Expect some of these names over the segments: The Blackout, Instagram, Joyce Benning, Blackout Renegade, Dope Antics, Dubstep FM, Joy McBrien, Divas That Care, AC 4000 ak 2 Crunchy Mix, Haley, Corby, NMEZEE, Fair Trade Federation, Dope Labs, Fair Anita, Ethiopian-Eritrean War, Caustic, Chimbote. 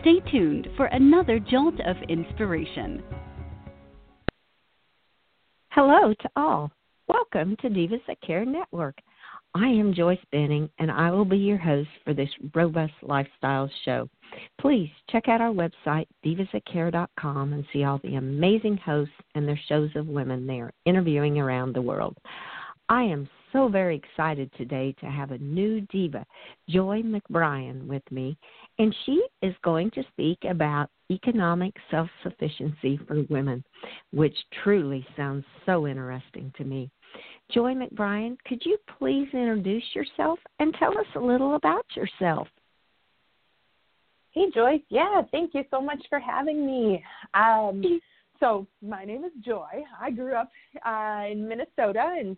stay tuned for another jolt of inspiration. Hello to all. Welcome to Divas That Care Network. I am Joyce Benning, and I will be your host for this robust lifestyle show. Please check out our website, divasthatcare.com, and see all the amazing hosts and their shows of women they are interviewing around the world. I am so very excited today to have a new diva, Joy McBrien, with me, and she is going to speak about economic self-sufficiency for women, which truly sounds so interesting to me. Joy McBrien, could you please introduce yourself and tell us a little about yourself? Hey, Joyce. Yeah, thank you so much for having me. So my name is Joy. I grew up in Minnesota, and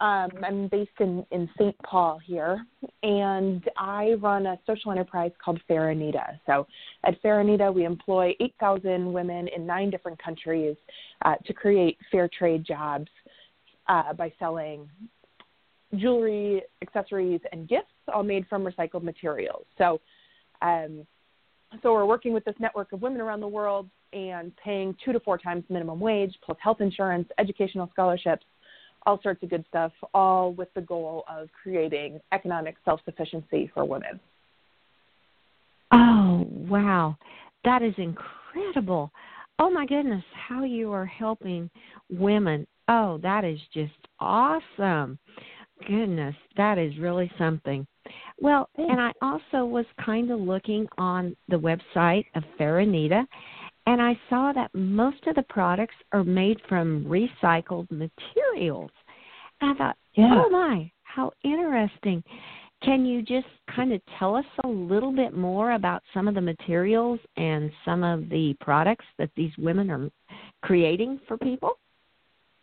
I'm based in St. Paul here, and I run a social enterprise called Fair Anita. So at Fair Anita, we employ 8,000 women in 9 different countries to create fair trade jobs by selling jewelry, accessories, and gifts, all made from recycled materials. So we're working with this network of women around the world and paying 2 to 4 times minimum wage, plus health insurance, educational scholarships, all sorts of good stuff, all with the goal of creating economic self-sufficiency for women. Oh, wow. That is incredible. Oh, my goodness, how you are helping women. Oh, that is just awesome. Goodness, that is really something. Well, and I also was kind of looking on the website of Fair Anita, and I saw that most of the products are made from recycled materials. And I thought, Oh my, how interesting. Can you just kind of tell us a little bit more about some of the materials and some of the products that these women are creating for people?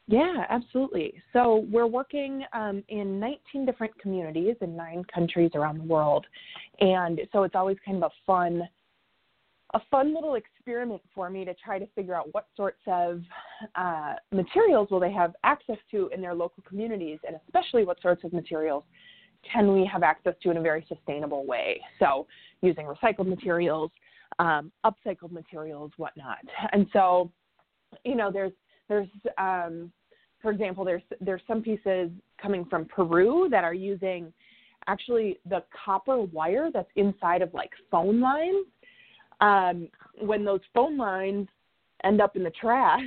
Yeah, absolutely. So we're working in 19 different communities in 9 countries around the world. And so it's always kind of a fun little experiment for me to try to figure out what sorts of materials will they have access to in their local communities, and especially what sorts of materials can we have access to in a very sustainable way. So using recycled materials, upcycled materials, whatnot. And so, you know, there's for example, there's some pieces coming from Peru that are using actually the copper wire that's inside of like phone lines. When those phone lines end up in the trash,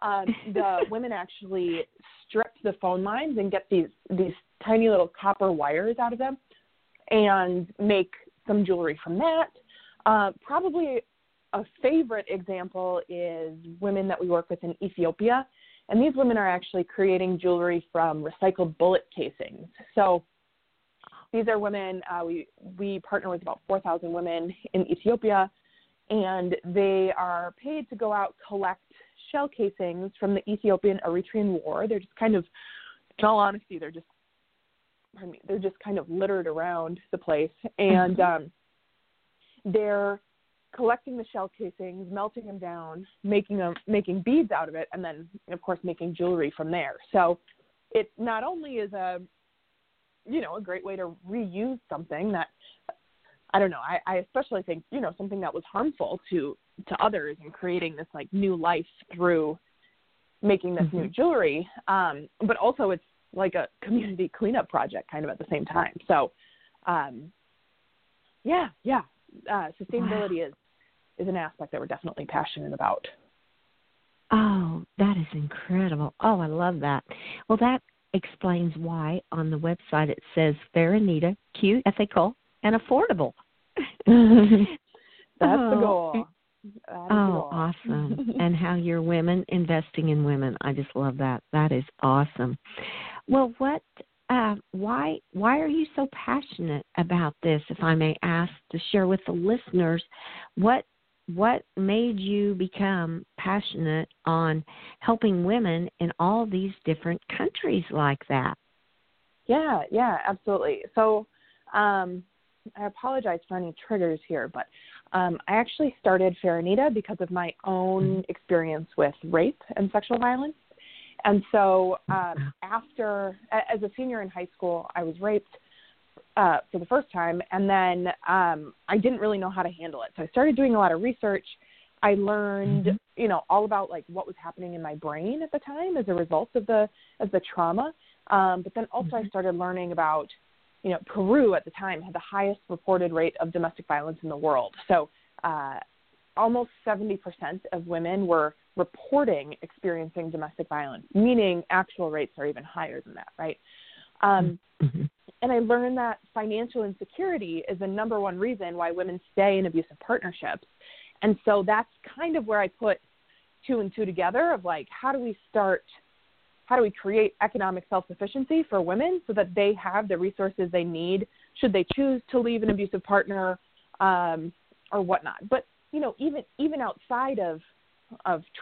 the women actually strip the phone lines and get these tiny little copper wires out of them and make some jewelry from that. Probably a favorite example is women that we work with in Ethiopia, and these women are actually creating jewelry from recycled bullet casings. So these are women, we partner with about 4,000 women in Ethiopia, and they are paid to go out collect shell casings from the Ethiopian-Eritrean War. They're just kind of, in all honesty, they're just kind of littered around the place. And they're collecting the shell casings, melting them down, making beads out of it, and then, of course, making jewelry from there. So it not only is a great way to reuse something that, I don't know, I especially think, you know, something that was harmful to others, and creating this like new life through making this new jewelry. But also it's like a community cleanup project kind of at the same time. So sustainability is an aspect that we're definitely passionate about. Oh, that is incredible. Oh, I love that. Well, that explains why on the website it says Fair Anita, cute, ethical, and affordable. That's the goal. That's the goal. Awesome. And how you're women investing in women. I just love that. That is awesome. Well, what? Why are you so passionate about this, if I may ask, to share with the listeners what what made you become passionate on helping women in all these different countries like that? Yeah, absolutely. So I apologize for any triggers here, but I actually started Fair Anita because of my own experience with rape and sexual violence. And so as a senior in high school, I was raped for the first time, and then I didn't really know how to handle it. So I started doing a lot of research. I learned, all about like what was happening in my brain at the time as a result of the trauma. But then also I started learning about, Peru at the time had the highest reported rate of domestic violence in the world. So almost 70% of women were reporting experiencing domestic violence, meaning actual rates are even higher than that, right? And I learned that financial insecurity is the number one reason why women stay in abusive partnerships. And so that's kind of where I put two and two together of like, how do we create economic self-sufficiency for women so that they have the resources they need should they choose to leave an abusive partner or whatnot. But, even outside of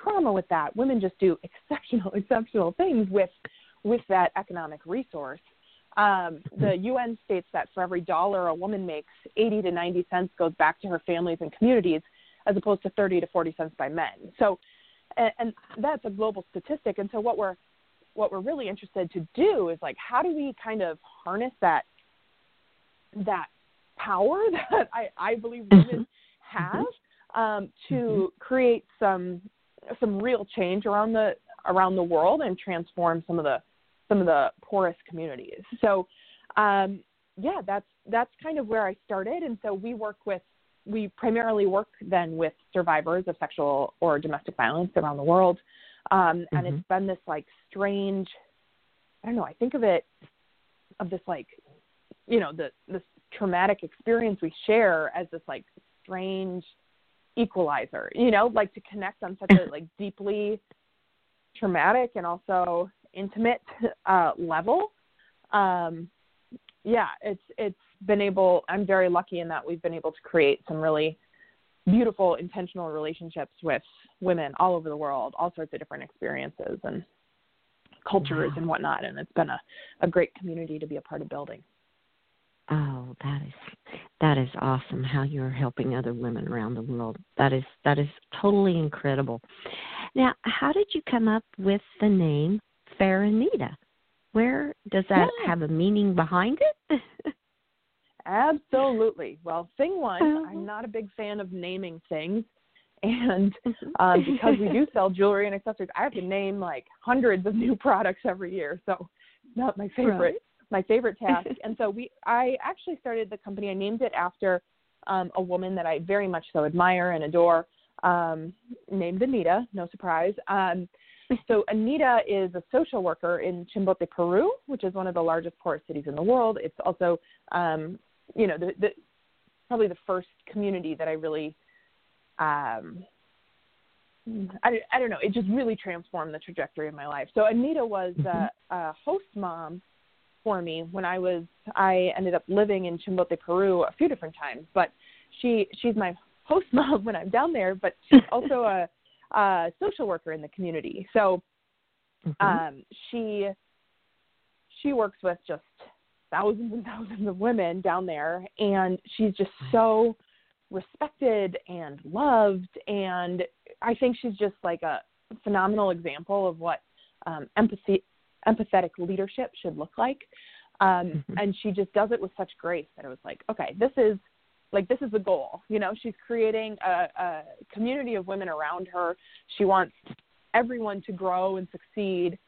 trauma with that, women just do exceptional things with that economic resource. The UN states that for every dollar a woman makes, 80 to 90 cents goes back to her families and communities, as opposed to 30 to 40 cents by men. So, and that's a global statistic. And so what we're really interested to do is like, how do we kind of harness that power that I believe women have to create some real change around the world and transform some of the poorest communities. So, that's kind of where I started. And so we primarily work then with survivors of sexual or domestic violence around the world. And it's been this like strange, I think of this like, this traumatic experience we share as this like strange equalizer, like to connect on such a like deeply traumatic and also intimate level. It's been able, I'm very lucky in that we've been able to create some really beautiful, intentional relationships with women all over the world, all sorts of different experiences and cultures and whatnot. And it's been a great community to be a part of building. Oh, that is awesome how you're helping other women around the world. That is totally incredible. Now, how did you come up with the name Fair Anita? Where does that have a meaning behind it? Absolutely. Well, thing one, I'm not a big fan of naming things. And because we do sell jewelry and accessories, I have to name like hundreds of new products every year. So not my favorite, my favorite task. And so I actually started the company. I named it after a woman that I very much so admire and adore, named Anita, no surprise. So Anita is a social worker in Chimbote, Peru, which is one of the largest poorest cities in the world. It's also, probably the first community that I really, I don't know, it just really transformed the trajectory of my life. So Anita was a host mom for me when I ended up living in Chimbote, Peru a few different times, but she's my host mom when I'm down there, but she's also a social worker in the community. So she works with just thousands and thousands of women down there, and she's just so respected and loved, and I think she's just like a phenomenal example of what empathetic leadership should look like, and she just does it with such grace that it was like, okay, this is the goal. She's creating a community of women around her. She wants everyone to grow and succeed,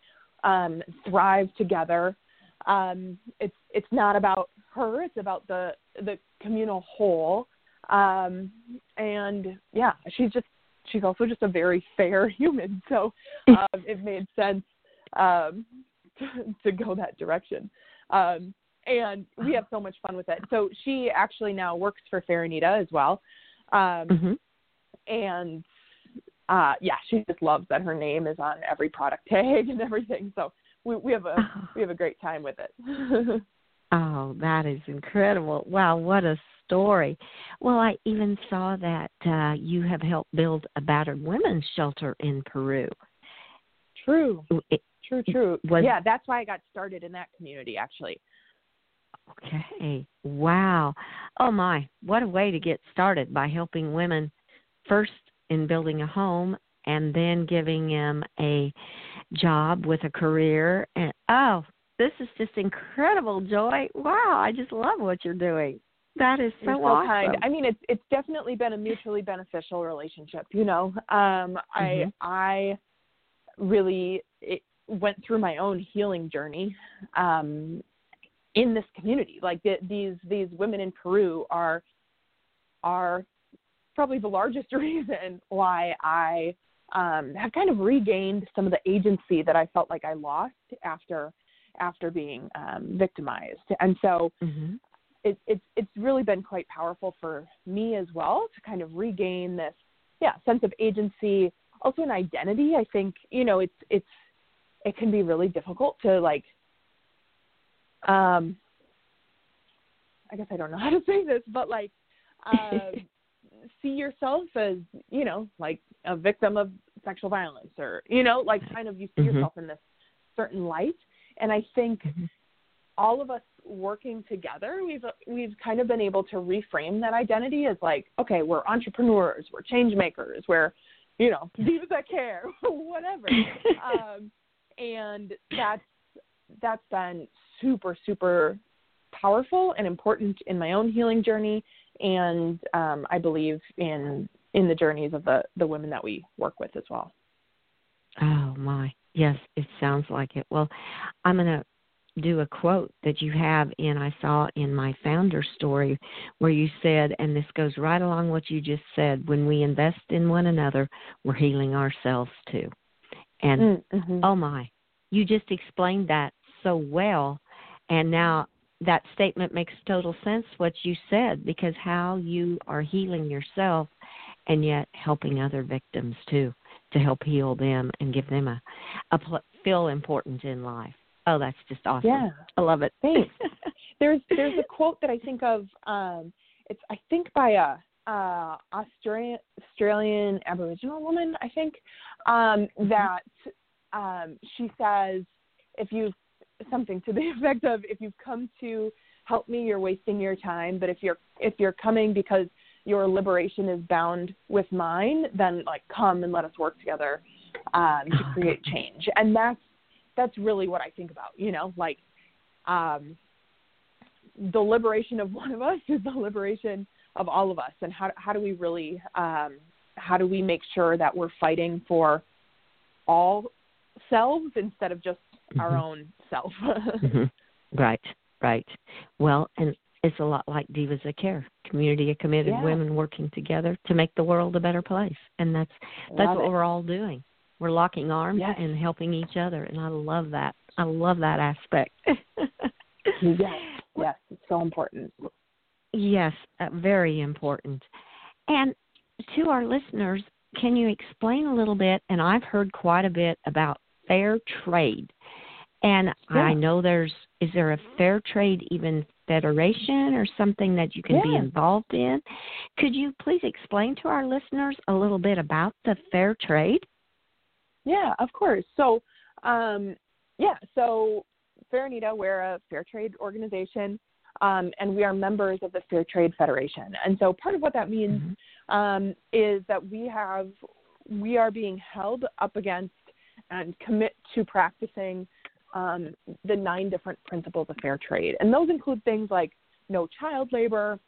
thrive together. It's not about her. It's about the communal whole. And yeah, she's also just a very fair human. So, it made sense, to go that direction. And we have so much fun with it. So she actually now works for Fair Anita as well. And she just loves that her name is on every product tag and everything. So we have a great time with it. Oh, that is incredible. Wow, what a story. Well, I even saw that you have helped build a battered women's shelter in Peru. True. Yeah, that's why I got started in that community, actually. Okay. Wow. Oh, my. What a way to get started, by helping women first in building a home and then giving them a job with a career. And oh, this is just incredible, Joy. Wow. I just love what you're doing. That is so, so awesome. Kind. I mean, it's definitely been a mutually beneficial relationship, you know. I really went through my own healing journey in this community. Like these women in Peru are probably the largest reason why I have kind of regained some of the agency that I felt like I lost after being victimized. And so it's really been quite powerful for me as well to kind of regain this sense of agency, also an identity. I think, you know, it can be really difficult to like, I guess I don't know how to say this, but like, see yourself as, you know, like a victim of sexual violence, or, you know, like kind of you see yourself in this certain light. And I think all of us working together, we've kind of been able to reframe that identity as like, okay, we're entrepreneurs, we're change makers, we're, you know, Divas That Care, whatever. And that's been super, super powerful and important in my own healing journey. And I believe in the journeys of the women that we work with as well. Oh, my. Yes, it sounds like it. Well, I'm going to do a quote that you have, and I saw in my founder story where you said, and this goes right along what you just said, when we invest in one another, we're healing ourselves too. And oh my, you just explained that so well. And now that statement makes total sense, what you said, because how you are healing yourself and yet helping other victims too, to help heal them and give them a feel important in life. Oh, that's just awesome. Yeah. I love it. Thanks. There's a quote that I think of. It's, I think, by a Australian Aboriginal woman, I think, that she says, something to the effect of, if you've come to help me, you're wasting your time. But if you're coming because your liberation is bound with mine, then like come and let us work together to create change. And that's really what I think about, you know, like the liberation of one of us is the liberation of all of us. And how do we really, how do we make sure that we're fighting for all selves instead of just our own self? Right. Well, and it's a lot like Divas That Care, community of committed women working together to make the world a better place. And that's what we're all doing. We're locking arms and helping each other, and I love that. I love that aspect. Yes, it's so important. Yes, very important. And to our listeners, can you explain a little bit, and I've heard quite a bit about fair trade, and I know is there a fair trade even federation or something that you can be involved in? Could you please explain to our listeners a little bit about the fair trade? Yeah, of course. So, so Fair Anita, we're a fair trade organization, and we are members of the Fair Trade Federation. And so part of what that means is that we are being held up against and commit to practicing the 9 different principles of fair trade. And those include things like no child labor,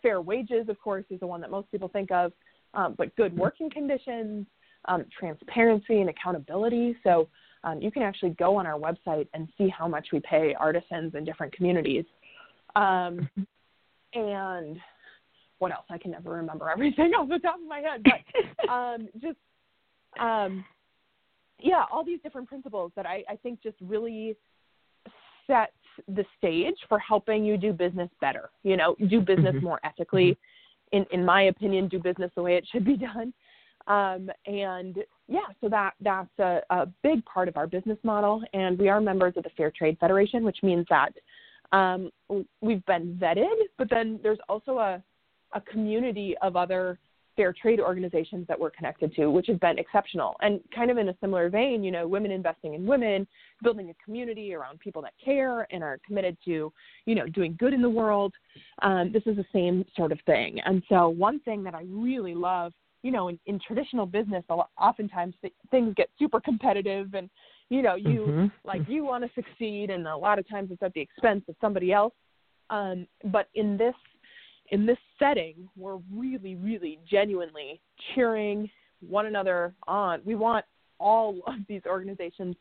fair wages, of course, is the one that most people think of, but good working conditions, transparency and accountability. So you can actually go on our website and see how much we pay artisans in different communities. And what else? I can never remember everything off the top of my head, but all these different principles that I think just really set the stage for helping you do business better, you know, do business more ethically. In my opinion, do business the way it should be done. So that's a big part of our business model, and we are members of the Fair Trade Federation, which means that We've been vetted, but then there's also a community of other fair trade organizations that we're connected to, which has been exceptional. And kind of in a similar vein, you know, women investing in women, building a community around people that care and are committed to, you know, doing good in the world. This is the same sort of thing. And so one thing that I really love, you know, in traditional business, oftentimes things get super competitive and, you know, you like you want to succeed, and a lot of times it's at the expense of somebody else. But in this setting, we're really, really genuinely cheering one another on. We want all of these organizations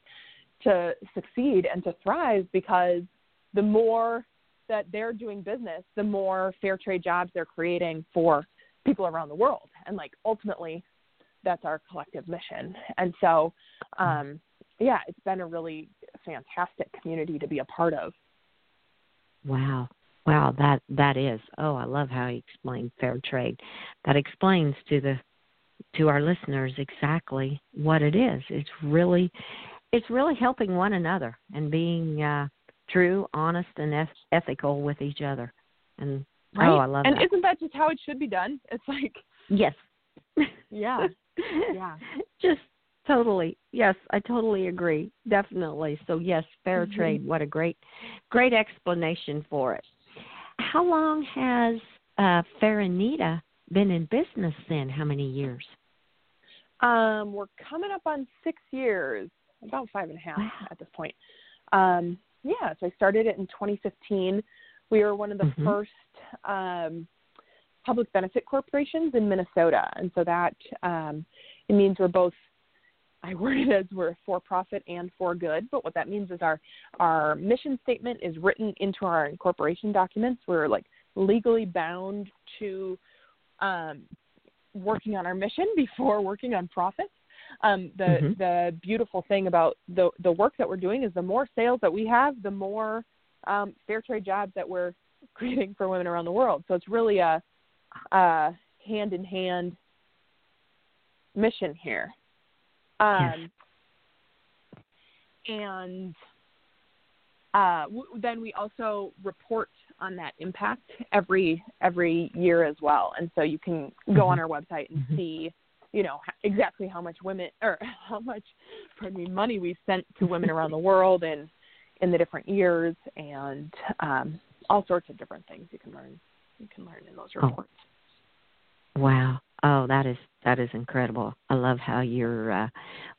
to succeed and to thrive, because the more that they're doing business, the more fair trade jobs they're creating for people around the world. And like, ultimately that's our collective mission. And so, yeah, it's been a really fantastic community to be a part of. Wow. Wow, that is. Oh, I love how you explained fair trade. That explains to our listeners exactly what it is. It's really helping one another and being true, honest, and ethical with each other. And right? Oh, I love that. And isn't that just how it should be done? It's like yes, yeah, yeah, just totally. Yes, I totally agree. Definitely. So yes, fair trade. What a great explanation for it. How long has Fair Anita been in business then? How many years? We're coming up on 6 years, about 5.5 wow. at this point. Yeah, so I started it in 2015. We were one of the first public benefit corporations in Minnesota. And so that it means we're both, I word it as we're for profit and for good, but what that means is our mission statement is written into our incorporation documents. We're like legally bound to working on our mission before working on profits. The beautiful thing about the work that we're doing is the more sales that we have, the more fair trade jobs that we're creating for women around the world. So it's really a hand-in-hand mission here. And then we also report on that impact every year as well. And so you can go on our website and see, you know, exactly how much money we sent to women around the world and in the different years, and all sorts of different things you can learn. You can learn in those reports. Oh. Wow. Oh, that is incredible. I love how you're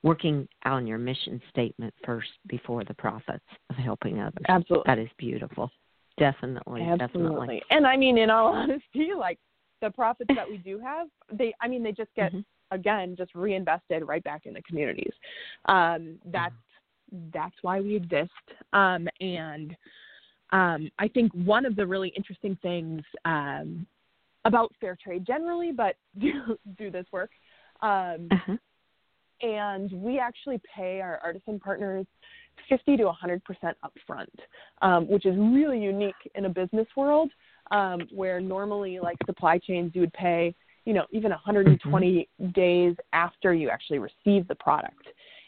working on your mission statement first before the profits of helping others. Absolutely. That is beautiful. Definitely. Absolutely. Definitely. And I mean, in all honesty, like the profits that we do have, they just get, again, just reinvested right back in the communities. That's why we exist. And I think one of the really interesting things about fair trade generally, but do this work. And we actually pay our artisan partners 50 to 100% upfront, which is really unique in a business world where normally like supply chains, you would pay, you know, even 120 days after you actually receive the product.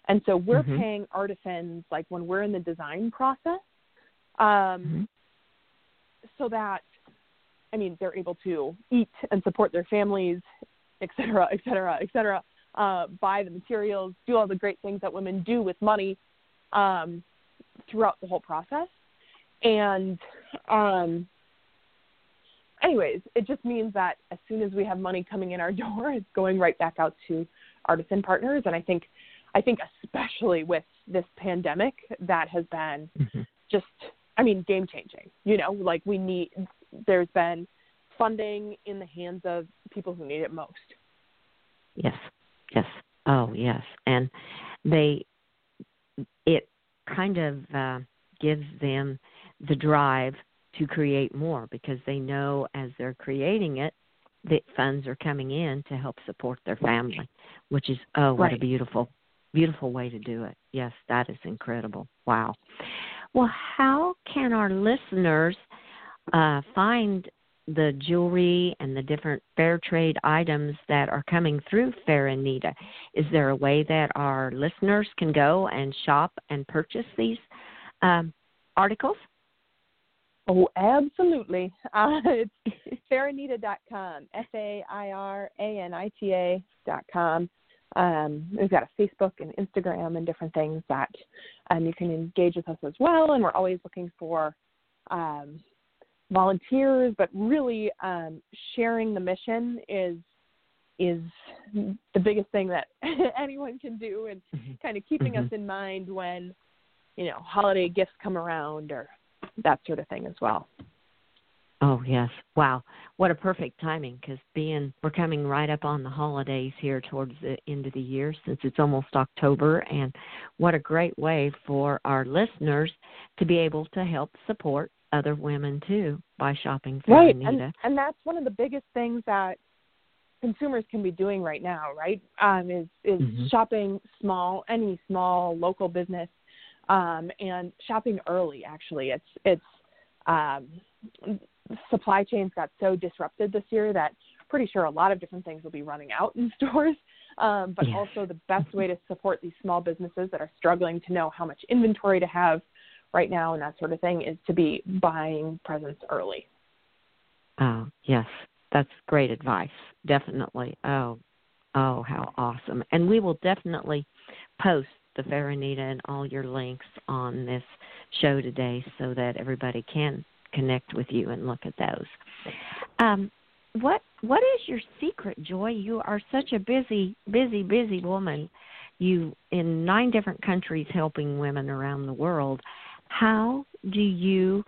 And so we're paying artisans like when we're in the design process so that, I mean, they're able to eat and support their families, et cetera, et cetera, et cetera, buy the materials, do all the great things that women do with money throughout the whole process. And anyways, it just means that as soon as we have money coming in our door, it's going right back out to artisan partners. And I think especially with this pandemic, that has been just, I mean, game-changing. You know, like there's been funding in the hands of people who need it most. Yes. Yes. Oh, yes. And it kind of gives them the drive to create more, because they know as they're creating it, that funds are coming in to help support their family, which is, oh, what a beautiful, beautiful way to do it. Yes, that is incredible. Wow. Well, how can our listeners find the jewelry and the different fair trade items that are coming through Fair Anita? Is there a way that our listeners can go and shop and purchase these articles? Oh, absolutely. It's fairanita.com, fairanita.com. We've got a Facebook and Instagram and different things that you can engage with us as well. And we're always looking for volunteers, but really sharing the mission is the biggest thing that anyone can do, and kind of keeping us in mind when, you know, holiday gifts come around or that sort of thing as well. Oh, yes. Wow. What a perfect timing, because we're coming right up on the holidays here towards the end of the year, since it's almost October, and what a great way for our listeners to be able to help support other women, too, by shopping for Anita. Right, and that's one of the biggest things that consumers can be doing right now, right, is shopping small, any small local business, and shopping early, actually. Supply chains got so disrupted this year that pretty sure a lot of different things will be running out in stores. But yes, also the best way to support these small businesses that are struggling to know how much inventory to have right now and that sort of thing is to be buying presents early. Oh, yes. That's great advice. Definitely. Oh, how awesome. And we will definitely post the Fair Anita and all your links on this show today so that everybody can connect with you and look at those. What is your secret, Joy? You are such a busy woman. You in 9 different countries helping women around the world. How do you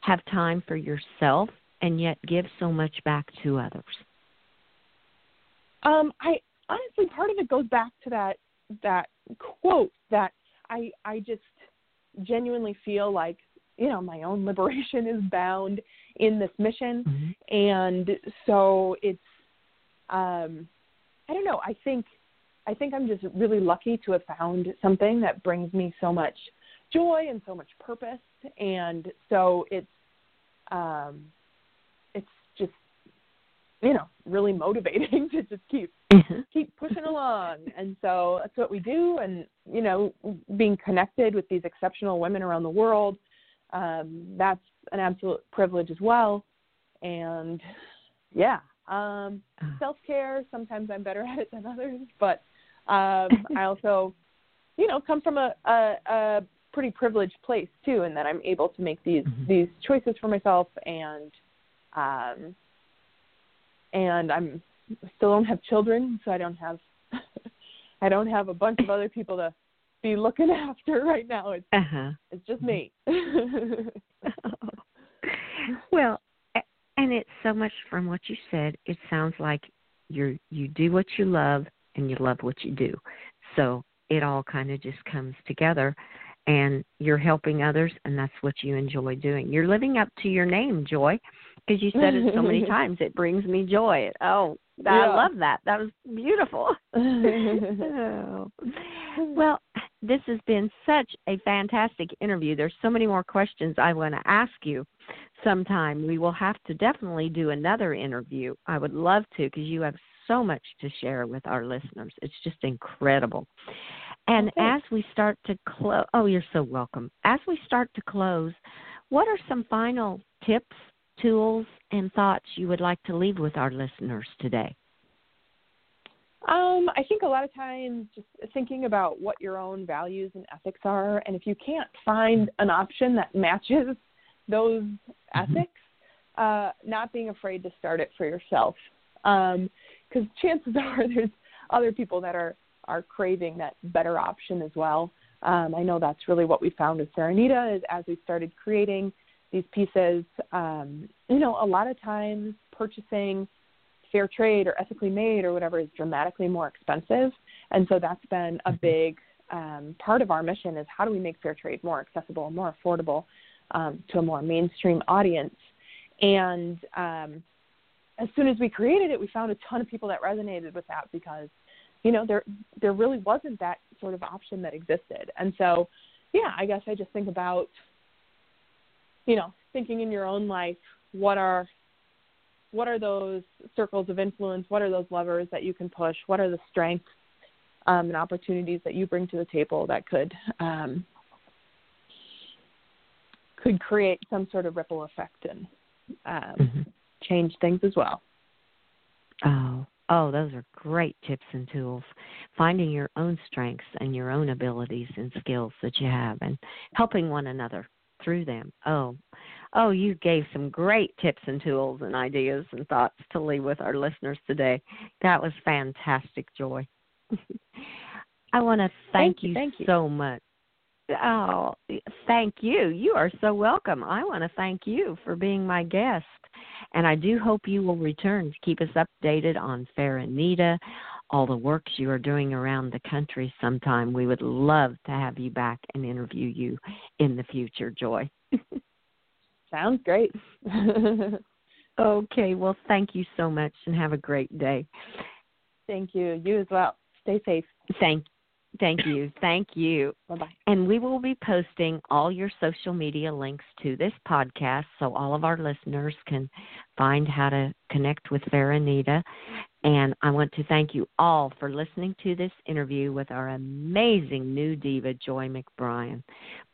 have time for yourself and yet give so much back to others? I honestly, part of it goes back to that quote that I just genuinely feel like, you know, my own liberation is bound in this mission. And so it's, I don't know. I think I'm just really lucky to have found something that brings me so much joy and so much purpose. And so it's just, you know, really motivating to just keep pushing along. And so that's what we do. And, you know, being connected with these exceptional women around the world, that's an absolute privilege as well. And yeah, self-care, sometimes I'm better at it than others, but I also, you know, come from a pretty privileged place too, and that I'm able to make these choices for myself, and I still don't have children, so I don't have a bunch of other people to be looking after right now. It's just me. Well, and it's so much from what you said. It sounds like you do what you love and you love what you do. So it all kind of just comes together, and you're helping others, and that's what you enjoy doing. You're living up to your name, Joy, because you said it so many times. It brings me joy. Oh, yeah. I love that. That was beautiful. Oh. Well, this has been such a fantastic interview. There's so many more questions I want to ask you sometime. We will have to definitely do another interview. I would love to, because you have so much to share with our listeners. It's just incredible. And as we start to close, oh, you're so welcome. As we start to close, what are some final tips, tools, and thoughts you would like to leave with our listeners today? I think a lot of times just thinking about what your own values and ethics are, and if you can't find an option that matches those ethics, not being afraid to start it for yourself, because chances are there's other people that are craving that better option as well. I know that's really what we found with Fair Anita is as we started creating these pieces, you know, a lot of times purchasing fair trade or ethically made or whatever is dramatically more expensive. And so that's been a big part of our mission is how do we make fair trade more accessible and more affordable to a more mainstream audience. And as soon as we created it, we found a ton of people that resonated with that because, you know, there really wasn't that sort of option that existed. And so, yeah, I guess I just think about, you know, thinking in your own life, what are those circles of influence? What are those levers that you can push? What are the strengths and opportunities that you bring to the table that could create some sort of ripple effect and change things as well. Oh, those are great tips and tools. Finding your own strengths and your own abilities and skills that you have and helping one another through them. Oh, you gave some great tips and tools and ideas and thoughts to leave with our listeners today. That was fantastic, Joy. I want to thank you so much. Oh, thank you. You are so welcome. I want to thank you for being my guest. And I do hope you will return to keep us updated on Fair Anita, all the works you are doing around the country sometime. We would love to have you back and interview you in the future, Joy. Sounds great. Okay, well, thank you so much and have a great day. Thank you. You as well. Stay safe. Thank you. Bye-bye. And we will be posting all your social media links to this podcast so all of our listeners can find how to connect with Fair Anita. And I want to thank you all for listening to this interview with our amazing new diva, Joy McBrien.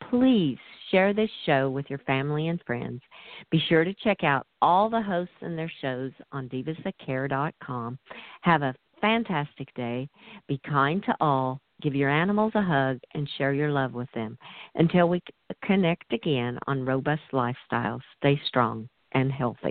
Please share this show with your family and friends. Be sure to check out all the hosts and their shows on divasthatcare.com. Have a fantastic day. Be kind to all. Give your animals a hug and share your love with them. Until we connect again on Robust Lifestyle, stay strong and healthy.